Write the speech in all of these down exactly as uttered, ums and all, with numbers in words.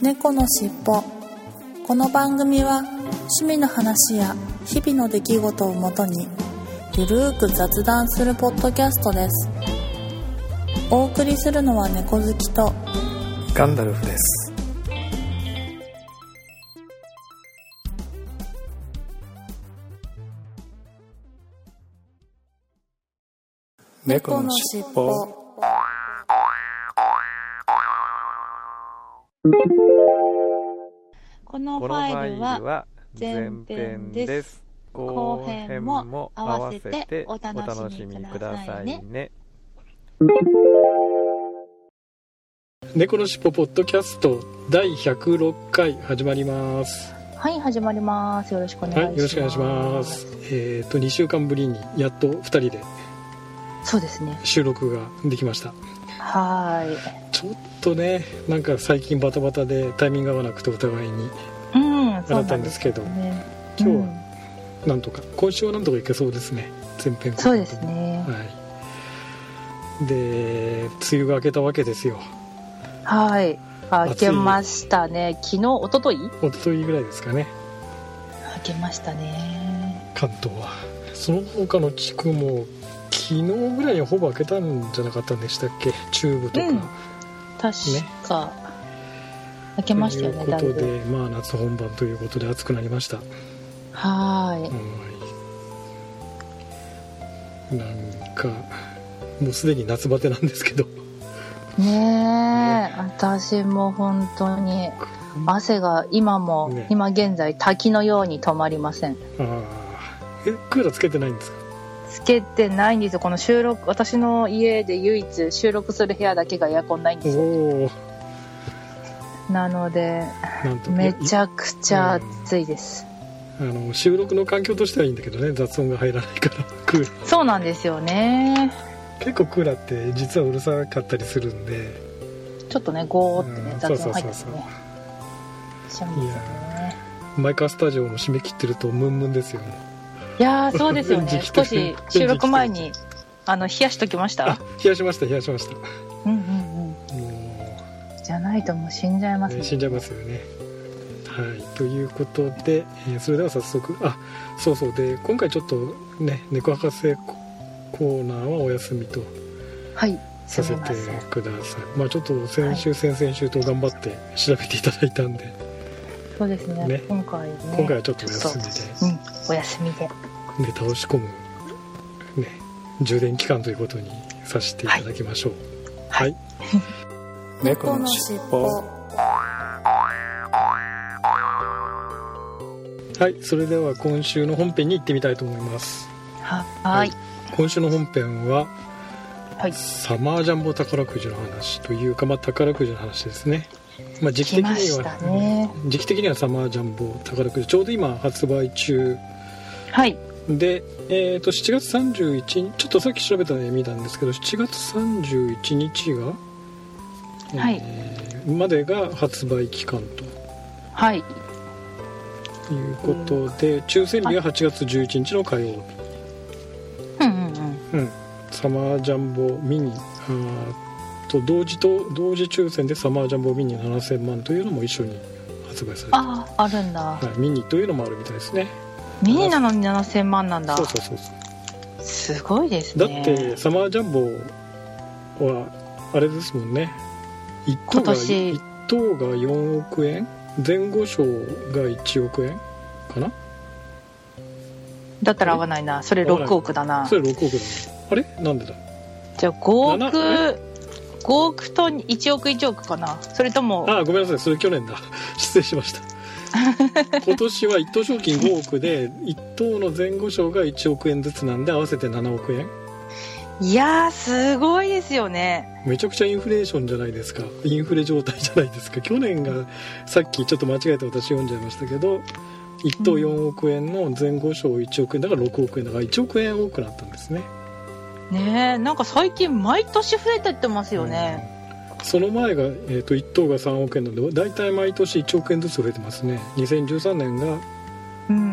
猫のしっぽ。この番組は趣味の話や日々の出来事をもとにゆるーく雑談するポッドキャストです。お送りするのは猫好きとガンダルフです。猫のしっぽ。このファイルは前編です。後編も合わせてお楽しみくださいね。猫のしっぽポッドキャストだいひゃくろっかい始まります。はい、始まります。よろしくお願いします。はい、よろしくお願いします。えっとにしゅうかんぶりにやっとふたりで、そうですね、収録ができました。はい、ちょっとね、なんか最近バタバタでタイミング合わなくてお互いにあったんですけど、うん、そうなんですよね。今日はなんとか、うん、今週はなんとかいけそうですね。前編そうですね、はい、で梅雨が明けたわけですよ。はい、明けましたね。昨日、おとといおとといぐらいですかね、明けましたね、関東は。その他の地区も昨日ぐらいにはほぼ開けたんじゃなかったんでしたっけ、中部とか、うん、確か、ね、開けましたよね。ということで、まあ、夏本番ということで暑くなりました。はい、うん、なんかもうすでに夏バテなんですけどねえ、ね、私も本当に汗が今も、ね、今現在滝のように止まりません。あ、え、クーラーつけてないんですか。つけてないんですよ。この収録、私の家で唯一収録する部屋だけがエアコンないんですよ、ね、なのでなんとめちゃくちゃ暑いです。あの収録の環境としてはいいんだけどね、雑音が入らないからクーラー。そうなんですよね。結構クーラーって実はうるさかったりするんで、ちょっとね、ゴーってね、雑音入ってね、マイカースタジオも締め切ってるとムンムンですよね。いやー、そうですよね。少し収録前にあの冷やしときました。あ、冷やしました冷やしました。うんうんうん、もうじゃないともう死んじゃいますね。死んじゃいますよね。はい、ということで、えー、それでは早速、あ、そうそう、で今回ちょっとね、猫博士コーナーはお休みとさせてください、はい、まあちょっと先週、はい、先々週と頑張って調べていただいたんで、そうですね、ね、今回ね、今回はちょっとお休みで、うん、お休みでネタを仕込む、ね、充電期間ということにさせていただきましょう。はい、はい、猫のしっぽ。はい、それでは今週の本編に行ってみたいと思います。は、はい、はい、今週の本編は、はい、サマージャンボ宝くじの話というか、まあ、宝くじの話ですね。まあ、時期的には、ね、時期的にはサマージャンボ宝くじちょうど今発売中、はい、で、えー、としちがつさんじゅういちにち、ちょっとさっき調べたので見たんですけど、しちがつさんじゅういちにちが、はい、えー、までが発売期間と、はい、ということで、抽選日ははちがつじゅういちにちの火曜日、うんうんうん、うん、サマージャンボミニと同時と同時抽選でサマージャンボミニななせんまんというのも一緒に発売されて、あ、あるんだ、はい、ミニというのもあるみたいですね。ミニなのにななせんまんなんだ。そうそうそうそう、すごいですね。だってサマージャンボはあれですもんね、いっ等がいっ等がよんおくえん、前後賞がいちおくえんかな。だったら合わないな、それろくおくだな。それろくおくだな。あれ、なんでだ。じゃあごおく、ごおくといちおくいちおくかな、それとも、ああ、ごめんなさい、それ去年だ失礼しました今年はいっ等賞金ごおくでいっ等の前後賞がいちおくえんずつなんで合わせてななおくえん。いやー、すごいですよね。めちゃくちゃインフレーションじゃないですか。インフレ状態じゃないですか。去年がさっきちょっと間違えて私読んじゃいましたけど、いっ等よんおくえんの前後賞いちおくえんだからろくおくえんだからいちおくえん多くなったんですね。ねえ、なんか最近毎年増えてってますよね、うん。その前が、えー、といっ等がさんおくえんなので、だいたい毎年いちおくえんずつ増えてますね。にせんじゅうさんねんが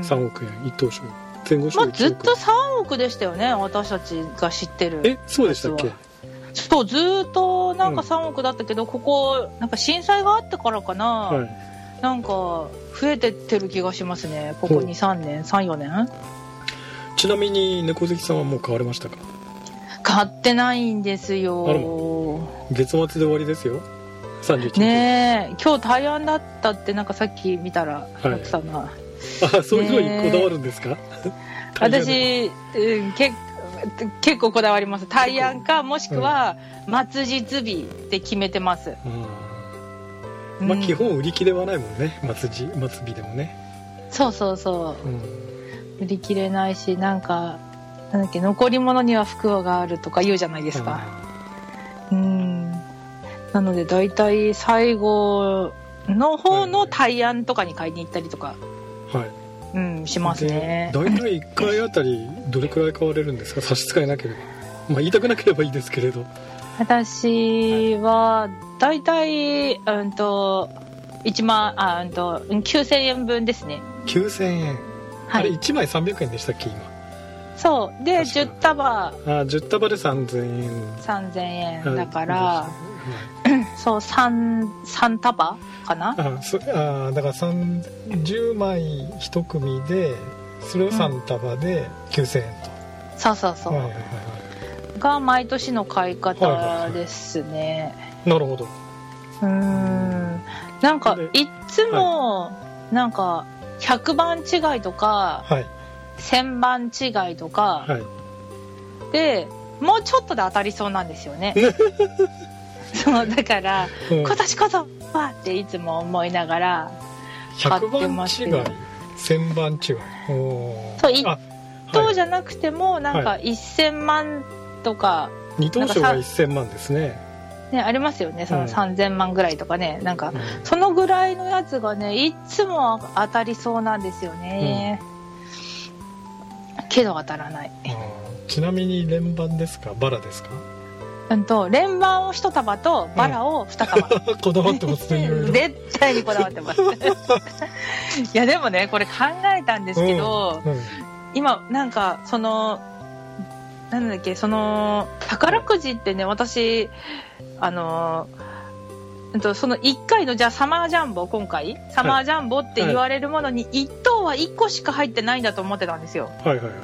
さんおくえん、うん、いっ等賞、前後賞いちおくえん、まあ、ずっとさんおくでしたよね、私たちが知ってる。え、そうでしたっけ。そう、ずっとなんかさんおくだったけど、うん、ここなんか震災があったからかな、はい、なんか増えてってる気がしますね、ここに、さんねん、さん、よねん。ちなみに猫好きさんはもう買われましたか？買ってないんですよ。月末で終わりですよ、さんじゅういちにちねえ。今日大安だったってなんかさっき見たら、はい、奥さんがあ、そういうのにこだわるんですか？私、うん、け結構こだわります。大安かもしくは末日日って決めてます、うん。まあ、基本売り切れはないもんね、末日末日でもね。そうそうそう、うん、売り切れないし、なんかなんだっけ、残り物には福はがあるとか言うじゃないですか、うん。なのでだいたい最後の方の大安とかに買いに行ったりとか、はい、うん、しますね。だいたいいっかいあたりどれくらい買われるんですか？差し支えなければ、まあ、言いたくなければいいですけれど。私はだいたい、うんといちまん、あ、うんときゅうせんえんぶんですね。きゅうせんえん、はい、あれいちまいさんびゃくえんでしたっけ今？そうでじゅう束、あ、じゅう束でさんぜんえん、さんぜんえんだから、うん、そう 3, 3束かな。あそあだからじゅうまい一組でそれをさん束できゅうせんえんと、うん、そうそうそう、はいはいはい、が毎年の買い方ですね、はいはいはい、なるほど。うーん、なんかいつも、はい、なんかひゃくばん違いとか、はい、せんばん違いとか、はい、でもうちょっとで当たりそうなんですよねそうだから、うん、今年こそはっていつも思いながら買ってますよ。ひゃくばん違いせんばん違い、おそういっ等じゃなくてもなんかせんまんとか、はい、に等賞がせんまんですね、ね、ありますよね、そのさんぜんまんぐらいとかね、うん、なんかそのぐらいのやつがねいつも当たりそうなんですよね、うん、けど当たらない。ちなみに連番ですかバラですか？うんと連番を一束とバラを二束、うん、こだわってますね絶対にこだわってますいやでもねこれ考えたんですけど、うんうん、今なんかそのなんだっけその宝くじってね、私あのそのいっかいのじゃあサマージャンボ、今回サマージャンボって言われるものにいっ等はいっこしか入ってないんだと思ってたんですよ、はいはいはい、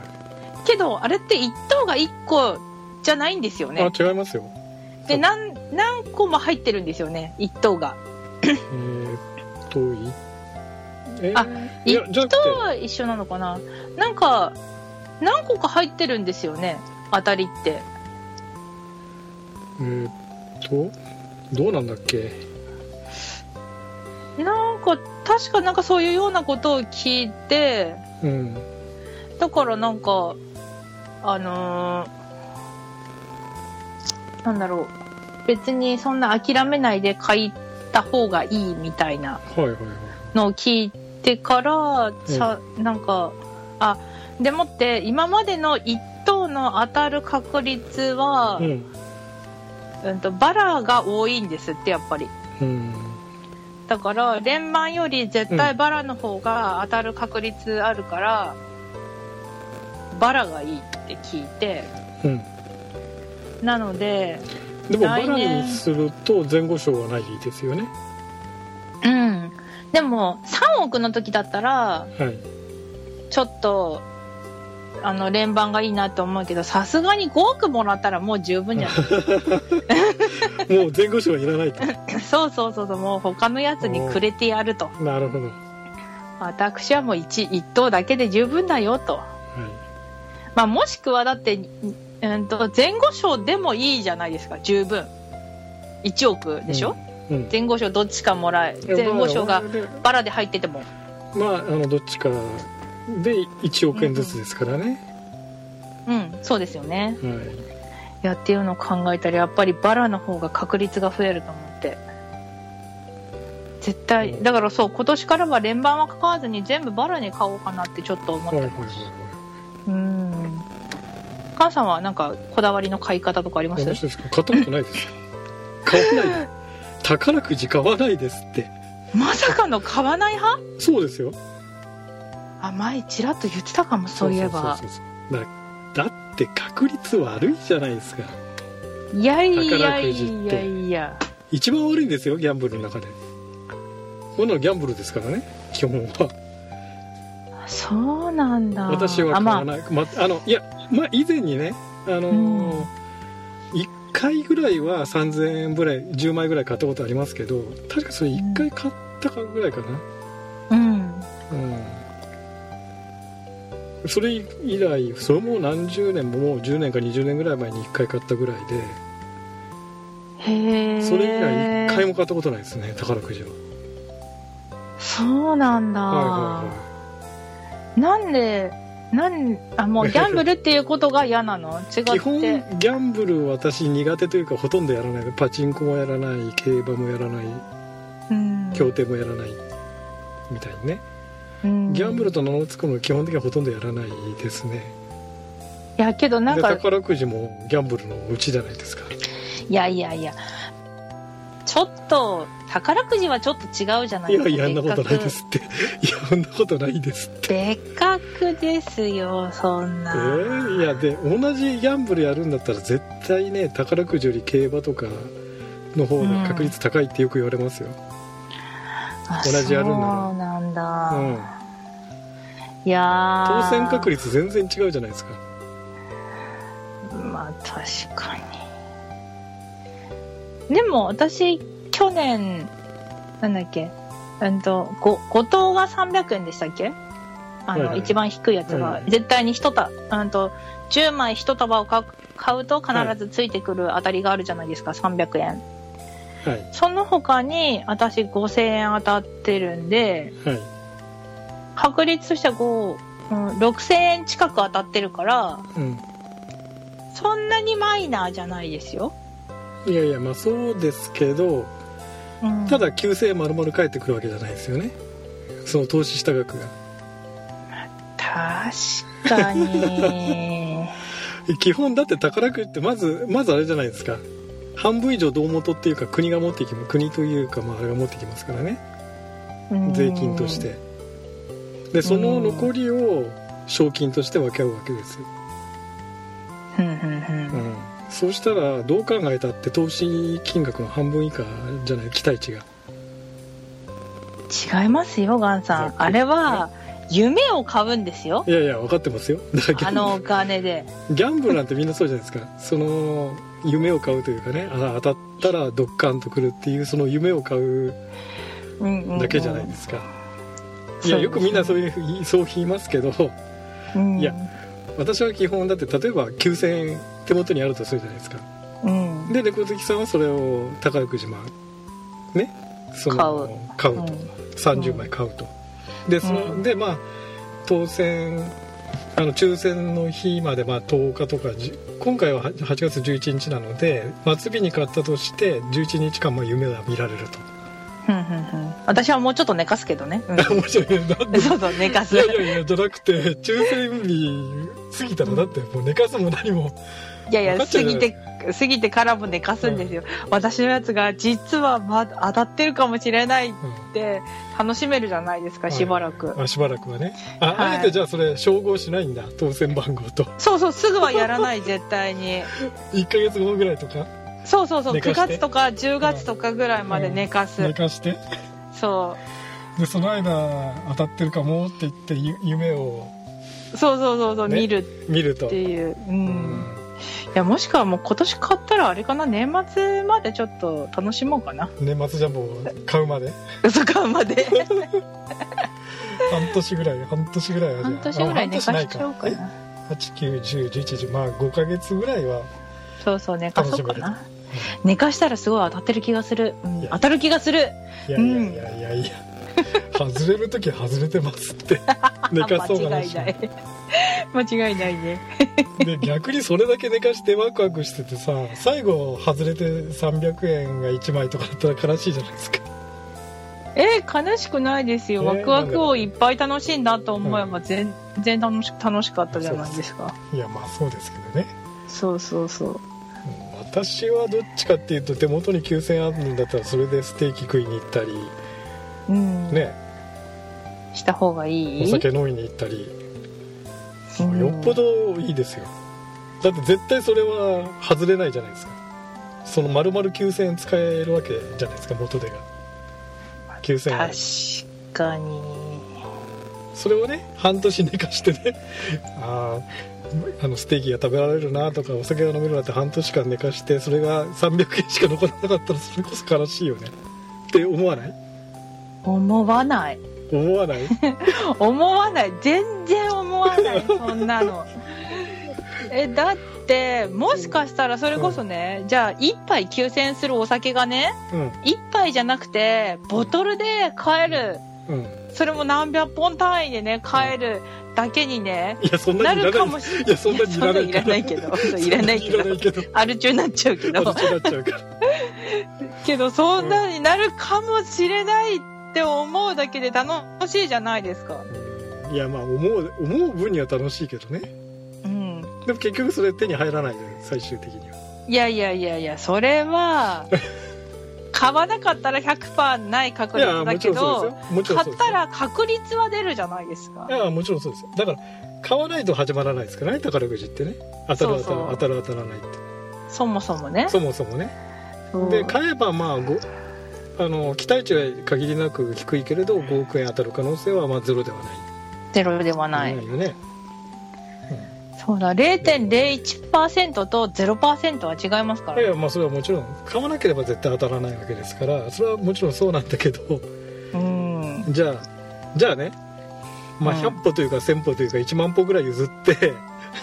けどあれっていっ等がいっこじゃないんですよね。あ違いますよ。で 何, 何個も入ってるんですよねいっ等がえーっとい、えー、あいっ等は一緒なのかな、なんか何個か入ってるんですよね当たりって。えー、っとどうなんだっけ、なんか確かなんかそういうようなことを聞いて、うん、だからなんかあのー、なんだろう別にそんな諦めないで書いた方がいいみたいなのを聞いてから、はいはいはい、さなんかあでもって今までの一等の当たる確率は、うん、うん、とバラが多いんですってやっぱり、うん、だから連番より絶対バラの方が当たる確率あるから、うん、バラがいいって聞いて、うん、なのででもバラにすると前後賞はないですよね。うん、でもさんおくの時だったら、はい、ちょっとあの連番がいいなと思うけど、さすがにごおくもらったらもう十分じゃないもう前後賞はいらないとそうそうそうそう、もう他のやつにくれてやると。なるほど。私はもう 1, 1等だけで十分だよと、はい、まあ、もしくはだって、うん、と前後賞でもいいじゃないですか、十分いちおくでしょ、うんうん、前後賞どっちかもらえ、前後賞がバラで入っててもまあ、あのどっちかでいちおくえんずつですからね、うん、うん、そうですよね、はい、いやっていうのを考えたらやっぱりバラの方が確率が増えると思って絶対、うん、だからそう今年からは連番は買わずに全部バラに買おうかなってちょっと思ってます。うん、母さんはなんかこだわりの買い方とかあります？買ったことないです買わない宝くじ買わないですってまさかの買わない派そうですよ、あ前ちらっと言ってたかもそういえば。そうそうそうそう だ, だって確率悪いじゃないですか。いやいやいやいや一番悪いんですよ、ギャンブルの中で。こういうのはギャンブルですからね、基本は。そうなんだ。私は買わない。あ、まあ、あのいや、まあ、以前にね、あの、うん、いっかいぐらいはさんぜんえんぐらいじゅうまいぐらい買ったことありますけど、確かそれいっかい買ったかぐらいかな。うん、うん、それ以来、それも何十年も、もうじゅうねんかにじゅうねんぐらい前にいっかい買ったぐらいで、へえ。それ以来いっかいも買ったことないですね、宝くじは。そうなんだ、はいはいはい、なんでなんあもうギャンブルっていうことが嫌なの？違って基本ギャンブル私苦手というか、ほとんどやらない。パチンコもやらない、競馬もやらない、うん、競艇もやらないみたいにね、うん、ギャンブルと名の付くのは基本的にはほとんどやらないですね。いやけどなんか宝くじもギャンブルのうちじゃないですか。いやいやいや、ちょっと宝くじはちょっと違うじゃないですか。いやいや、そんなことないですって。いや、そんなことないですって。別格ですよ、そんな。えー、いやで同じギャンブルやるんだったら絶対ね、宝くじより競馬とかの方が確率高いってよく言われますよ、うん、同じやるんだろう。そうなんだ、うん、いや当選確率全然違うじゃないですか。まあ確かに。でも私去年なんだっけ、うんとご等がさんびゃくえんでしたっけ、あの、はいはい、一番低いやつが絶対に一束、うんとじゅうまい一束を買うと必ずついてくる当たりがあるじゃないですか、さんびゃくえん、はい、その他に私ごせんえん当たってるんで、はい、確率としてはご、うん、ろくせんえん近く当たってるから、うん、そんなにマイナーじゃないですよ。いやいや、まあそうですけど、ただきゅうせんえん丸々返ってくるわけじゃないですよね、その投資した額が。確かに基本だって宝くじってまずまずあれじゃないですか、半分以上胴元っていうか国が持っていきます、国というか、まああれが持ってきますからね、税金として。でその残りを賞金として分け合うわけですよ。うんうんうん、うん、そうしたらどう考えたって投資金額の半分以下じゃない、期待値が違いますよ、ガンさん。あれは夢を買うんですよ。いやいや、分かってますよ、あのお金で。ギャンブルなんてみんなそうじゃないですかその夢を買うというかね、あ当たったらドッカンとくるっていう、その夢を買うだけじゃないですか、うんうんうん、いやよくみんなそういうそう言いますけど、うん、いや私は基本だって、例えばきゅうせんえん手元にあるとするじゃないですか、うん、で猫好きさんはそれを宝くじまあね、その買うと、うん、さんじゅうまい買うと、うん、でそのでまあ当選、あの抽選の日までまあとおかとか、今回ははちがつじゅういちにちなので末日に買ったとしてじゅういちにちかんも夢が見られると。うんうんうん、私はもうちょっと寝かすけどね、うん、面白いね。なんでそうそう寝かす。いやいやいや、じゃなくて抽選日過ぎたらだってもう寝かすも何も。いやいや、過ぎて過ぎてからも寝かすんですよ、うん、私のやつが実はまだ当たってるかもしれないって楽しめるじゃないですか、うん、しばらく、はい、あしばらくはね、 あ,、はい、あえてじゃあそれ照合しないんだ、当選番号と。そうそう、すぐはやらない絶対にいっかげつごぐらいとか。そうそうそう、くがつとかじゅうがつとかぐらいまで寝かす、うんうん、寝かしてそうで、その間当たってるかもって言って夢をそうそうそうそう、ね、見る見るとっていう、うんうん、いやもしくはもう今年買ったらあれかな、年末までちょっと楽しもうかな。年末じゃもう買うまでそう買うまで半年ぐらい半年ぐらいは半年ぐらい寝かしちゃおうかな。はち、きゅう、じゅう、じゅういち、まあごかげつぐらいはそうそう寝かそうかな、うん、寝かしたらすごい当たってる気がする、うん、当たる気がする。いやいやいやいやいや、うん、外れる時は外れてますって寝かそうかな。間違いない間違いないねで逆にそれだけ寝かしてワクワクしててさ、最後外れてさんびゃくえんがいちまいとかだったら悲しいじゃないですか。えー、悲しくないですよ、えー、ワクワクをいっぱい楽しんだと思えば、うん、全然楽し、楽しかったじゃないですか。いやまあそうですけどね。そうそうそう、私はどっちかっていうと手元にきゅうせんえんあるんだったらそれでステーキ食いに行ったり、うん、ねした方がいい。お酒飲みに行ったり、うん、よっぽどいいですよ。だって絶対それは外れないじゃないですか。その丸々きゅうせんえん使えるわけじゃないですか、元手がきゅうせんえん。確かにそれをね半年寝かしてねああのステーキが食べられるなとかお酒が飲めるなって半年間寝かして、それがさんびゃくえんしか残らなかったらそれこそ悲しいよねって思わない？思わない思わない思わない、全然思わない、そんなのえ、だってもしかしたらそれこそね、うん、じゃあいっぱいきゅうせんえんするお酒がね、うん、いっぱいじゃなくてボトルで買える、うん、それも何百本単位でね買えるだけにね、いやそんなにいらない、なるかもしれない、いやそんなにいらない、いらないけどいらないけどアル中になっちゃうけどけどそんなになるかもしれないって思うだけで楽しいじゃないですか。いやまあ思う思う分には楽しいけどね、うん、でも結局それ手に入らないじゃない最終的には。いやいやいやいや、それは買わなかったら ひゃくパーセント ない確率だけど、買ったら確率は出るじゃないですか。いやもちろんそうですよ。だから買わないと始まらないですからね、宝くじってね。当たる当たる、そうそう、当たる当たらないって。そもそもね。そもそもね。で買えばまああの期待値は限りなく低いけれどごおくえん当たる可能性はまあゼロではない。ゼロではない。ないよね。そうだ、 ゼロてんゼロいちパーセント と ゼロパーセント は違いますからね。いやまあそれはもちろん買わなければ絶対当たらないわけですから、それはもちろんそうなんだけど、うん、じゃあじゃあね、まあ、ひゃっぽというかせんぽというかいちまん歩ぐらい譲って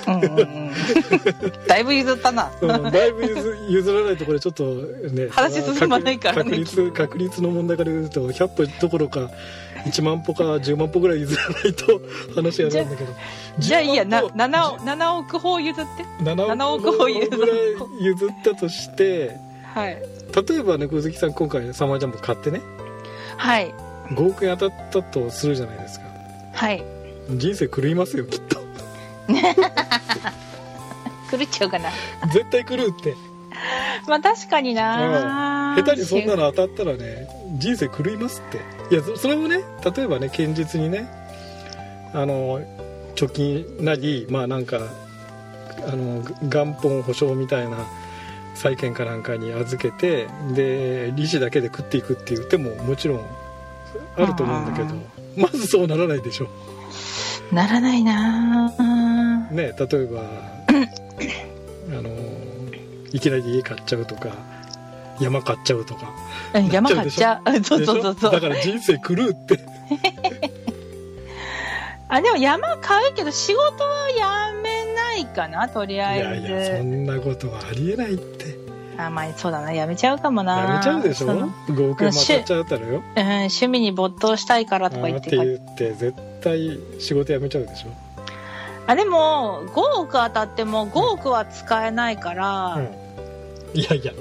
うんうん、うん、だいぶ譲ったな、うん、だいぶ 譲, 譲らないとこれちょっとね話進まないからね、確率、確率の問題から言うとひゃっぽどころかいちまん歩かじゅうまん歩ぐらい譲らないと話がないんだけど、じゃあいいやな、 7, ななおく歩譲ってななおく歩譲って譲ったとして、はい、例えばね小月さん今回サマージャンボ買ってね、はい、ごおくえん当たったとするじゃないですか、はい、人生狂いますよきっと狂っちゃうかな絶対狂うってまあ確かにな、うん、下手にそんなの当たったらね人生狂いますって。いや そ, それもね例えばね堅実にねあの貯金なりまあなんかあの元本保証みたいな債券かなんかに預けてで利子だけで食っていくって言ってももちろんあると思うんだけど、まずそうならないでしょ。ならないな、ね、例えばあのいきなり家買っちゃうとか山買っちゃうとか、うん、山買っちゃうそうそうそうそう、だから人生狂うってあでも山買うけど仕事はやめないかなとりあえず。いやいやそんなことはありえないって。あまあそうだな、やめちゃうかもな。やめちゃうでしょ。ごおくえんも当たっちゃったらよ、うん、趣味に没頭したいからとか言って言って絶対仕事辞めちゃうでしょ。あでもごおく当たってもごおくは使えないから、うんうん、いやいや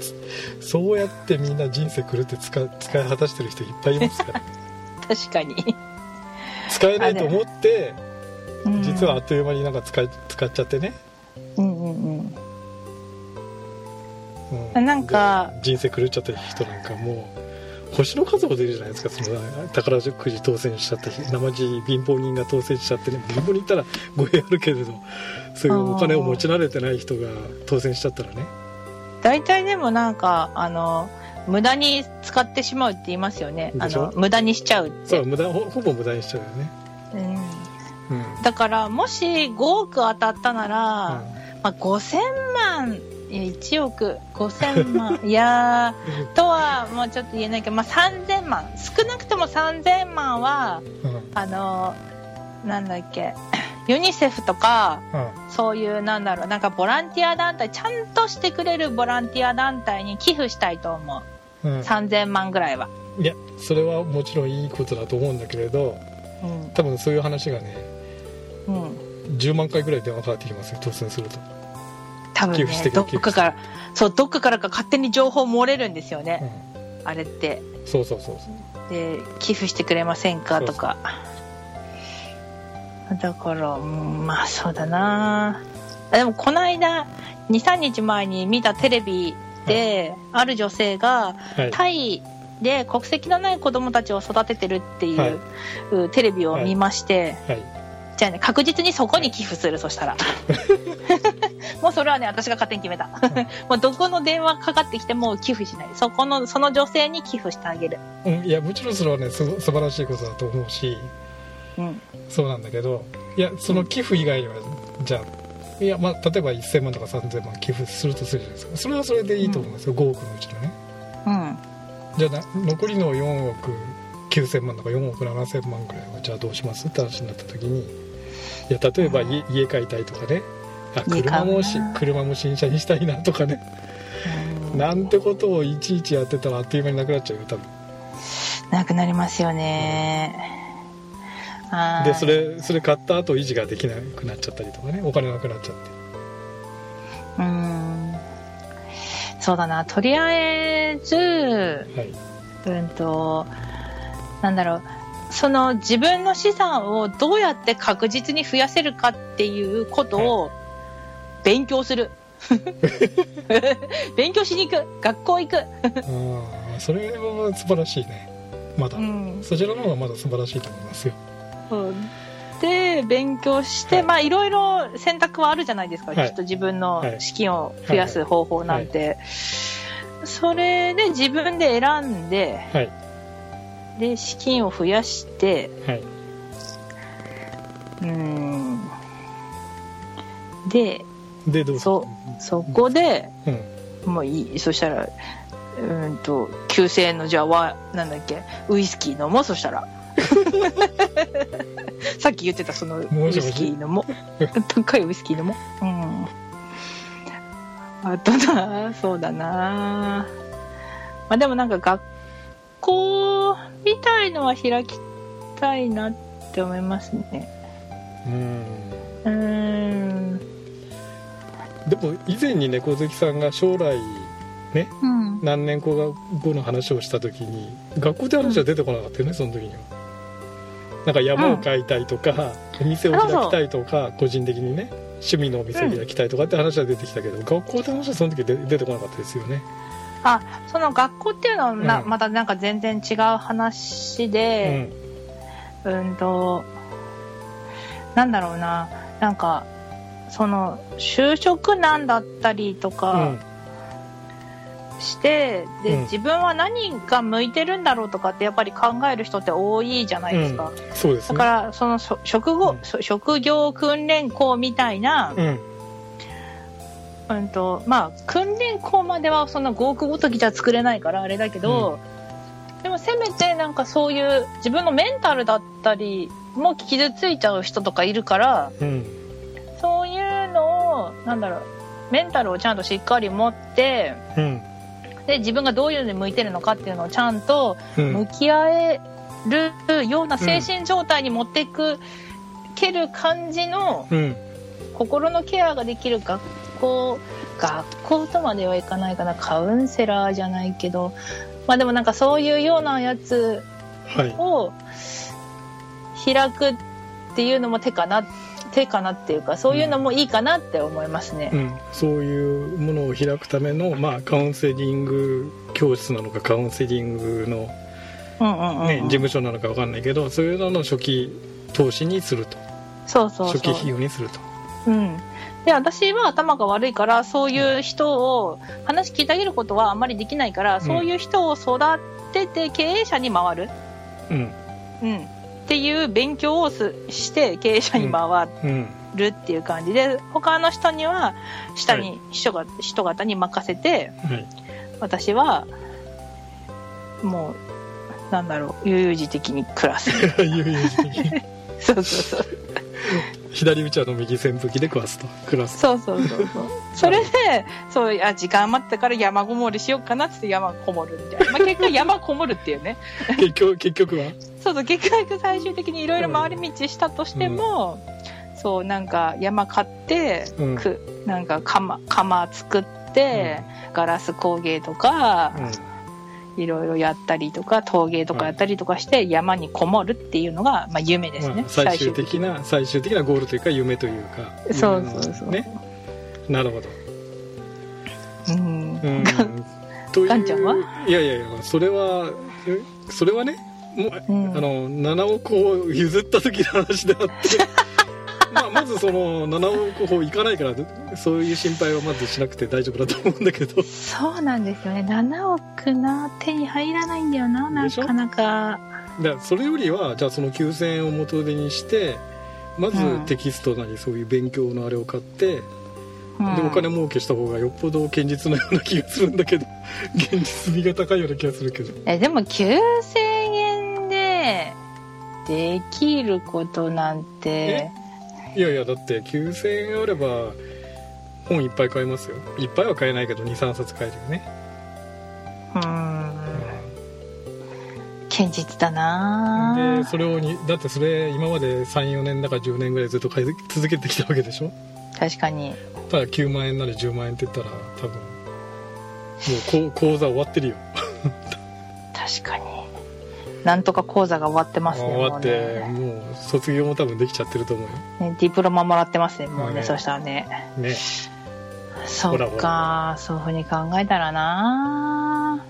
そうやってみんな人生狂って使い果たしてる人いっぱいいますから確かに使えないと思って実はあっという間になんか 使, 使っちゃってね、うんうんうんうん、なんか人生狂っちゃった人なんかもう星の数も出るじゃないですか。その宝くじ当選しちゃった人、なまじ貧乏人が当選しちゃってね、貧乏人いたら語弊あるけれどそういうお金を持ち慣れてない人が当選しちゃったらね、大体でもなんかあの無駄に使ってしまうって言いますよね。あの無駄にしちゃうって。そう無駄、 ほ, ほぼ無駄にしちゃうよね、うんうん、だからもしごおく当たったなら、うんまあ、ごせんまんいちおくごせんまんいやとはもうちょっと言えないけど、まあ、さんぜんまん少なくともさんぜんまんは、うん、あのなんだっけユニセフとか、うん、そういうなんだろうなんかボランティア団体ちゃんとしてくれるボランティア団体に寄付したいと思う、うん、さんぜんまんぐらいは。いやそれはもちろんいいことだと思うんだけれど、うん、多分そういう話がね、うん、じゅうまんかいぐらい電話かかってきますよ当選すると。多分ね、どっかからそうどっかからか勝手に情報漏れるんですよね、うん、あれってそうそうそうそうで寄付してくれませんかとか。そうそうだから、うん、まあそうだな。でもこの間 にさんにちまえに見たテレビで、はい、ある女性が、はい、タイで国籍のない子どもたちを育ててるっていう、はい、テレビを見まして、はいはい、じゃあね確実にそこに寄付する、はい、そしたらもうそれはね、私が勝手に決めた。もうどこの電話かかってきても寄付しない。そこの、その女性に寄付してあげる。うん、いや、もちろんそれはね、素晴らしいことだと思うし、うん、そうなんだけど、いや、その寄付以外には、うん、じゃあ、いや、まあ、例えばせんまんとかさんぜんまん寄付するとするじゃないですか。それはそれでいいと思うんですよ、うん、ごおくのうちのね。うん。じゃあ、残りのよんおくきゅうせんまんとかよんおくななせんまんくらいは、じゃあどうしますって話になった時に、いや、例えば 家,、うん、家買いたいとかね、あ 車, もし車も新車にしたいなとかね、うん、なんてことをいちいちやってたらあっという間になくなっちゃうよ。多分なくなりますよね、うん、あでそ れ, それ買った後維持ができなくなっちゃったりとかね、お金なくなっちゃって、うーん、そうだな、とりあえず、はい、うんとなんだろう、その自分の資産をどうやって確実に増やせるかっていうことを勉強する。勉強しに行く、学校行く。あ、それは素晴らしいね。まだ、うん、そちらの方がまだ素晴らしいと思いますよ。うん、で勉強して、はい、まあいろいろ選択はあるじゃないですか。はい、きっと自分の資金を増やす方法なんて、はいはいはい、それで自分で選んで。はい、で資金を増やして、はい、うーん、で、でどうそそこで、うん、もういい、そしたらうんときゅうせんえんのじゃあなんだっけウイスキー飲もう、そしたらさっき言ってたそのウイスキー飲もう、高いウイスキー飲もう、うん、あとだ、そうだな、まあでもなんか学校みたいのは開きたいなって思いますね。うーん。うーん。でも以前に猫好きさんが将来ね、うん、何年後の話をした時に学校で話は出てこなかったよね、うん、その時には。なんか山を買いたいとか、うん、お店を開きたいとか、個人的にね趣味のお店を開きたいとかって話は出てきたけど、うん、学校で話はその時で出てこなかったですよね。あ、その学校っていうのはな、うん、またなんか全然違う話で、うん、うんとなんだろうな、なんかその就職難だったりとかして、うん、で、うん、自分は何が向いてるんだろうとかってやっぱり考える人って多いじゃないですか、うん、そうですね、だからその職業、うん、職業訓練校みたいな、うん、うんとまあ、訓練校まではそんなごおくごときじゃ作れないからあれだけど、うん、でもせめてなんかそういう自分のメンタルだったりも傷ついちゃう人とかいるから、うん、そういうのをなんだろう、メンタルをちゃんとしっかり持って、うん、で自分がどういうのに向いてるのかっていうのをちゃんと向き合えるような精神状態に持っていくける感じの心のケアができる学校、学校とまではいかないかな、カウンセラーじゃないけど、まあでもなんかそういうようなやつを開くっていうのも手かな、手かなっていうか、そういうのもいいかなって思いますね、うんうん、そういうものを開くための、まあ、カウンセリング教室なのかカウンセリングの、ね、うんうんうんうん、事務所なのか分かんないけど、そういうのの初期投資にすると、そうそうそう、初期費用にすると、うん、で私は頭が悪いからそういう人を話聞いてあげることはあんまりできないから、うん、そういう人を育てて経営者に回る、うんうん、っていう勉強をして経営者に回るっていう感じで、うん、他の人には下に、はい、人が人方に任せて、はい、私はもうなんだろう、悠々自適に暮らす悠々自適にそうそうそう左打ちの右扇風機で暮らすと暮らすと、そうそうそうそうそれでそう、あ、時間余ったから山ごもりしようかなっつって山こもるみたいな、まあ、結局山こもるっていうね結局結局はそうそう、結局最終的にいろいろ回り道したとしても、うん、そうなんか山買って、うん、くなんか釜釜作って、うん、ガラス工芸とか、うん、いろいろやったりとか陶芸とかやったりとかして、うん、山にこもるっていうのが、まあ、夢ですね、まあ、最終的な最終的なゴールというか夢というか、そうそうそう、ね、なるほど、うんうんというガンちゃんは、いやいやいや、それはそれはねもう、うん、あのななおくを譲った時の話であってまあ、まずそのななおく歩行かないからそういう心配はまずしなくて大丈夫だと思うんだけど。そうなんですよね、ななおくな手に入らないんだよな、なかなか。だからそれよりはじゃあそのきゅうせんえんを元手にしてまずテキストなりそういう勉強のあれを買って、うん、でお金儲けした方がよっぽど堅実なような気がするんだけど、現実味が高いような気がするけど。えでもきゅうせんえんでできることなんて。いやいやだってきゅうせんえんあれば本いっぱい買えますよ。いっぱいは買えないけど に,さん 冊買えるよね。うーん、堅実だな。でそれをにだってそれ今まで さん,よ 年だからじゅうねんぐらいずっと買い続けてきたわけでしょ。確かに。ただきゅうまんえんならじゅうまんえんって言ったら多分もう講座終わってるよ確かになんとか講座が終わってますね。終わっても う,、ね、もう卒業も多分できちゃってると思うよ、ね、ディプロマもらってますねもう ね, ねそうしたら ね, ねそっか、そういうふうに考えたらな。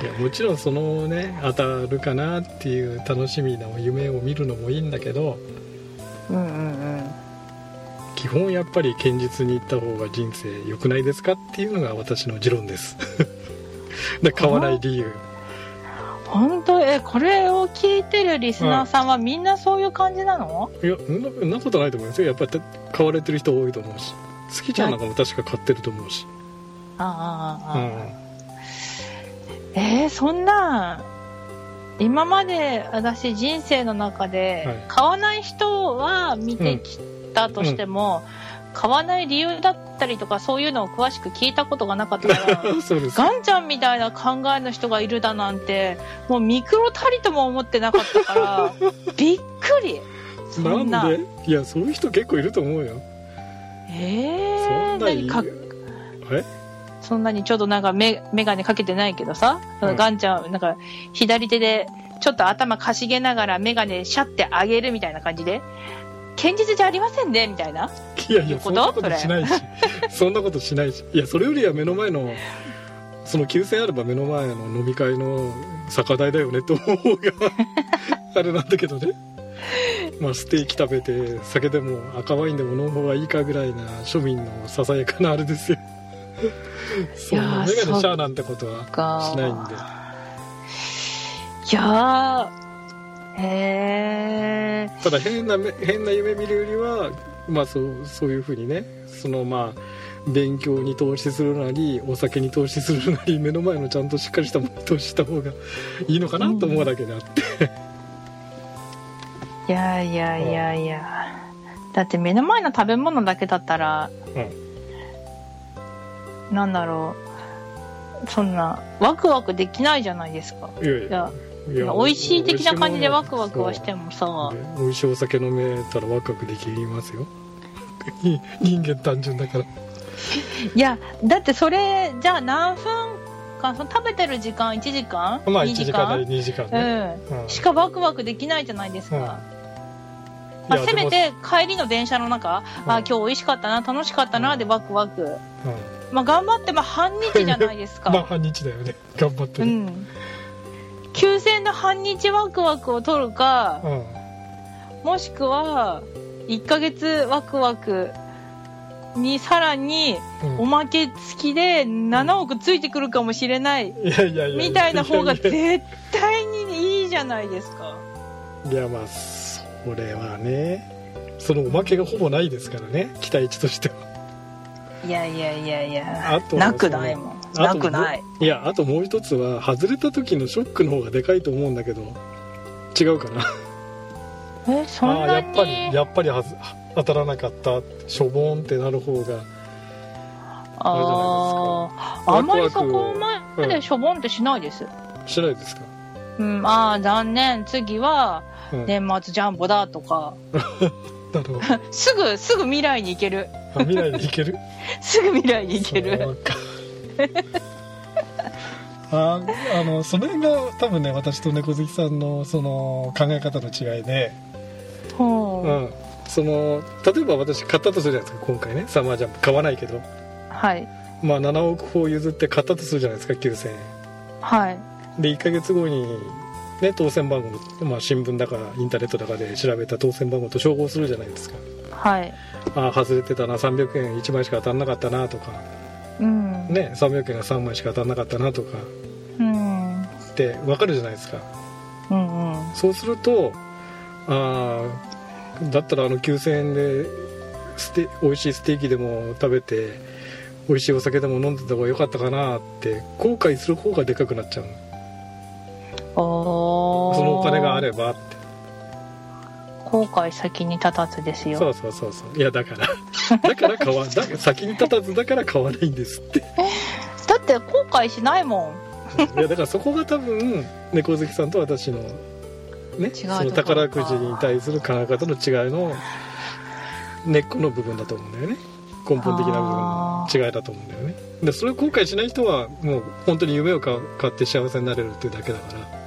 いやもちろんそのね当たるかなっていう楽しみな夢を見るのもいいんだけど、うんうんうん、基本やっぱり堅実にいった方が人生良くないですかっていうのが私の持論ですだ買わない理由本当。えこれを聞いてるリスナーさんはみんなそういう感じなの？いやそんなことないと思いますよ。やっぱり買われてる人多いと思うし、好きちゃんなんかも確か買ってると思うし。ああああ、うん、えー、そんな今まで私人生の中で買わない人は見てきたとしても、はいうんうん買わない理由だったりとかそういうのを詳しく聞いたことがなかったからそうです。ガンちゃんみたいな考えの人がいるだなんてもうミクロたりとも思ってなかったからびっくり。そんな、なんで？いやそういう人結構いると思うよ。えー、そんなにかあれそんなにちょっとなんかメガネかけてないけどさ、うん、ガンちゃんなんか左手でちょっと頭かしげながらメガネシャって上げるみたいな感じで堅実じゃありませんねみたいな。いやいやそんなことしないしそんなことしないし。いやそれよりは目の前のそのきゅうせんえんあれば目の前の飲み会の酒代だよねと思うがあれなんだけどね。まあステーキ食べて酒でも赤ワインでも飲む方がいいかぐらいな庶民のささやかなあれですよそんなメガネシャーなんてことはしないんで。いやーへただ変な変な夢見るよりは、まあ、そう、そういうふうにねその、まあ、勉強に投資するなりお酒に投資するなり目の前のちゃんとしっかりしたものに投資した方がいいのかなと思うだけであって、うん、いやいやいやいや、うん、だって目の前の食べ物だけだったら、うん、なんだろうそんなワクワクできないじゃないですか。いやいやいやおいしい的な感じでワクワクはしてもさおいしいお酒飲めたらワクワクできますよ人間単純だからいやだってそれじゃあ何分かその食べてる時間いちじかん、まあ、いちじかんなりにじかん、ねうんうん、しかワクワクできないじゃないですか、うん、あせめて帰りの電車の中、うん、あ今日おいしかったな楽しかったなでワクワク、うんうんまあ、頑張って、まあ、半日じゃないですかまあ半日だよね頑張って、ねうんきゅうせんえんの半日ワクワクを取るか、うん、もしくはいっかげつワクワクにさらにおまけ付きでななおくついてくるかもしれないみたいな方が絶対にいいじゃないですか。いやまあそれはねそのおまけがほぼないですからね期待値としては。いやいやいやいやあとなくないもんなくない。いやあともう一つは外れた時のショックの方がでかいと思うんだけど違うかなえそんなにあやっぱりやっぱりはず当たらなかったしょぼんってなる方があああんまりそこまでしょぼんってしないです、うん、しないですか、うん、ああ残念次は年末ジャンボだとか、うん、なるほどすぐすぐ未来に行ける未来に行けるすぐ未来に行けるああのその辺が多分ね私と猫好きさんのその考え方の違いで、ほう、うん、その例えば私買ったとするじゃないですか今回ねサマージャンプ買わないけど、はいまあ、ななおく歩譲って買ったとするじゃないですかきゅうせんえん、はい、でいっかげつごにで当選番号って、まあ、新聞だかインターネットだかで調べた当選番号と照合するじゃないですか。はい、あ外れてたな、さんびゃくえんいちまいしか当たんなかったなとか、うんね、さんびゃくえんがさんまいしか当たんなかったなとか、うん、って分かるじゃないですか、うんうん、そうするとあだったらあのきゅうせんえんでステ美味しいステーキでも食べて美味しいお酒でも飲んでた方が良かったかなって後悔する方がでかくなっちゃうの。おそのお金があればって後悔先に立たずですよ。そうそうそうそういやだからだから買わだ先に立たずだから買わないんですってだって後悔しないもんいやだからそこが多分猫好きさんと私のね、その宝くじに対する考え方の違いの根っこの部分だと思うんだよね。根本的な部分の違いだと思うんだよね。でそれを後悔しない人はもう本当に夢を買って幸せになれるっていうだけだから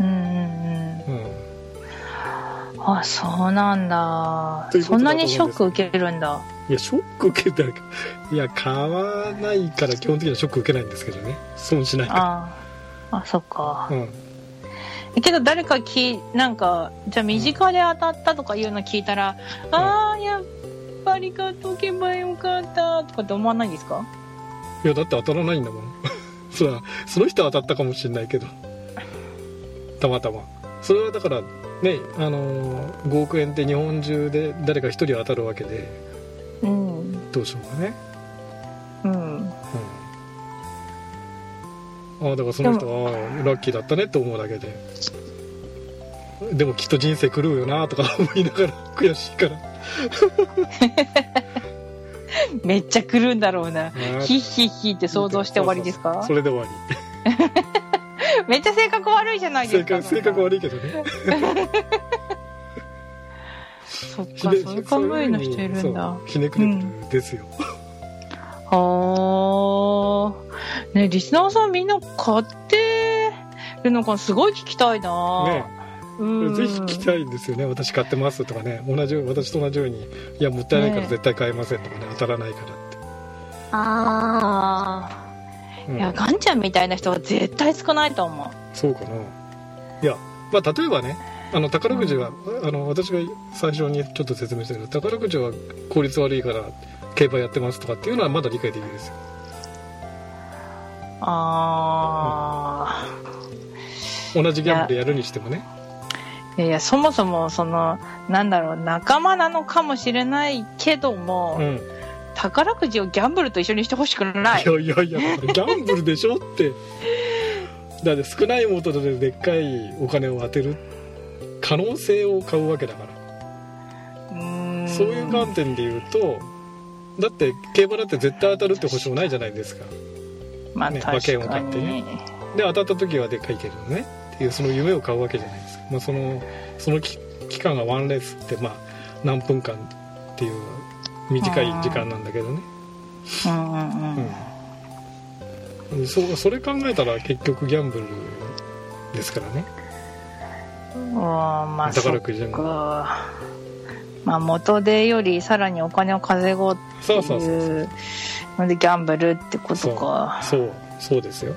うんうん、うん、あそうなんだ。そんなにショック受けるんだ。いやショック受けたらいや買わないから基本的にはショック受けないんですけどね。損しないから あ, あそっかうんけど誰かきなんかじゃあ身近で当たったとかいうの聞いたら、うん、あーやっぱり買っとけばよかったとかって思わないんですか。いやだって当たらないんだもんそらその人は当たったかもしれないけどたまたまそれはだからねあのー、ごおくえんって日本中で誰か一人当たるわけで、うん、どうしようかねうん、うんあだからその人はラッキーだったねと思うだけででもきっと人生狂うよなとか思いながら悔しいからめっちゃ狂うんだろうなヒッヒッヒって想像して終わりですか。 そ, う そ, う そ, うそれで終わりめっちゃ性格悪いじゃないですか。性 格, 性格悪いけどねそっかそういう考えの人いるんだ。ひねくれてるですよ、うんあね、リスナーさんみんな買ってるのかすごい聞きたいな、ね、うんぜひ聞きたいんですよね。私買ってますとかね同じ私と同じようにいやもったいないから絶対買えませんとかね、ね当たらないからってああ、うん、いやガンちゃんみたいな人は絶対少ないと思う。そうかないや、まあ、例えばねあの宝くじは、うん、あの私が最初にちょっと説明したけど宝くじは効率悪いから競馬やってますとかっていうのはまだ理解できるですよ。ああ、うん、同じギャンブルやるにしてもねいやいやそもそもそのなんだろう仲間なのかもしれないけども、うん、宝くじをギャンブルと一緒にしてほしくない。いやいやいやギャンブルでしょってだって少ない元ででっかいお金を当てる可能性を買うわけだからうんそういう観点で言うとだって競馬だって絶対当たるって保証ないじゃないですか。まあね、馬券を買ってねで当たった時はでっかいけどねっていうその夢を買うわけじゃないですか、まあ、その、その期間がワンレースってまあ何分間っていう短い時間なんだけどねうんうん、うん、そ, それ考えたら結局ギャンブルですからね。まあ宝くじでもまあ、元手よりさらにお金を稼ごうっていうのでギャンブルってことか。そうそうそうですよ。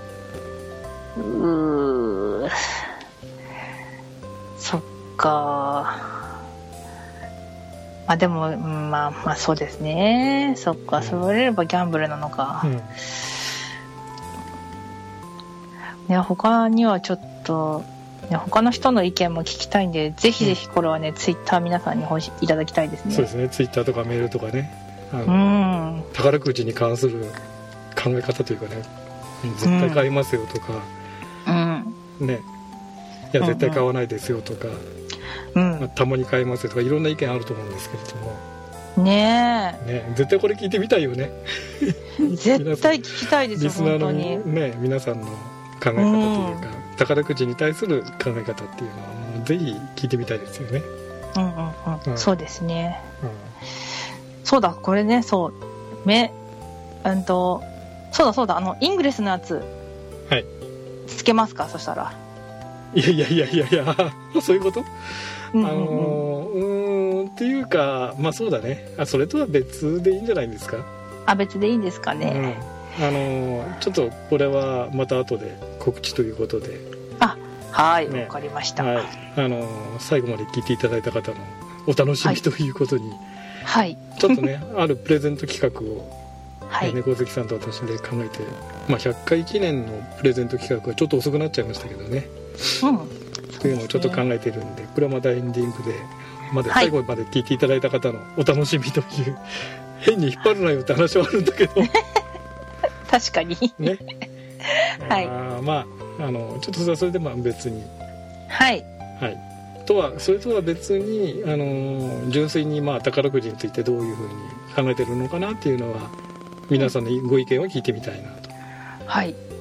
うーそっかまあでもまあまあそうですねそっかそれればギャンブルなのか、うん、いや他にはちょっと他の人の意見も聞きたいんでぜひぜひこれはね、うん、ツイッター皆さんに報酬いただきたいですね。そうですねツイッターとかメールとかねあの、うん、宝くじに関する考え方というかね絶対買いますよとか、うん、ねいや絶対買わないですよとか、うんまあ、たまに買いますよとかいろんな意見あると思うんですけれどもねえ、ね、絶対これ聞いてみたいよね絶対聞きたいですよ本当にリスナーの、ね、皆さんの考え方というか、うん宝くじに対する考え方っていうのはもうぜひ聞いてみたいですよね。うんうんうん、うん、そうですね、うん、そうだこれねそうめうんとそうだそうだあのイングレスのやつはいつけますかそしたらいやいやいやいやいやそういうこと、うんうんうん、あのうーんっていうかまあそうだねあそれとは別でいいんじゃないんですか。あ別でいいんですかね、うんあのちょっとこれはまた後で告知ということで、あ、はい、ね、分かりました、はい、あの最後まで聞いていただいた方のお楽しみということに、はい、ちょっとねあるプレゼント企画を猫関さんと私で考えて、まあ、ひゃっかい記念のプレゼント企画はちょっと遅くなっちゃいましたけどね、うん、というのをちょっと考えてるんで、これはまだエンディングで、まだ最後まで聞いていただいた方のお楽しみという、はい、変に引っ張るなよって話はあるんだけど確かにねはい、あまあ、あのちょっとそれはそれでまあ別に、はい、はい、とはそれとは別に、あの純粋にまあ宝くじについてどういうふうに考えてるのかなっていうのは皆さんのご意見を聞いてみたいなと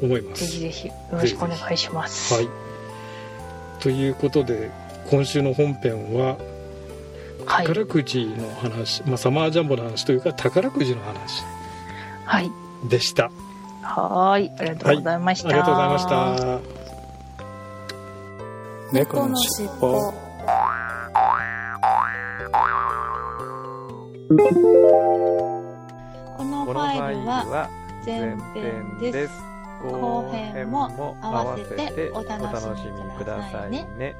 思います、うん、はい、ぜひぜひよろしくお願いします、はい、ということで今週の本編は宝くじの話、はい、まあ、サマージャンボの話というか宝くじの話でした。はい、ありがとうございました。ありがとうございました。猫のしっぽ。このファイルは前編です。後編も合わせてお楽しみくださいね。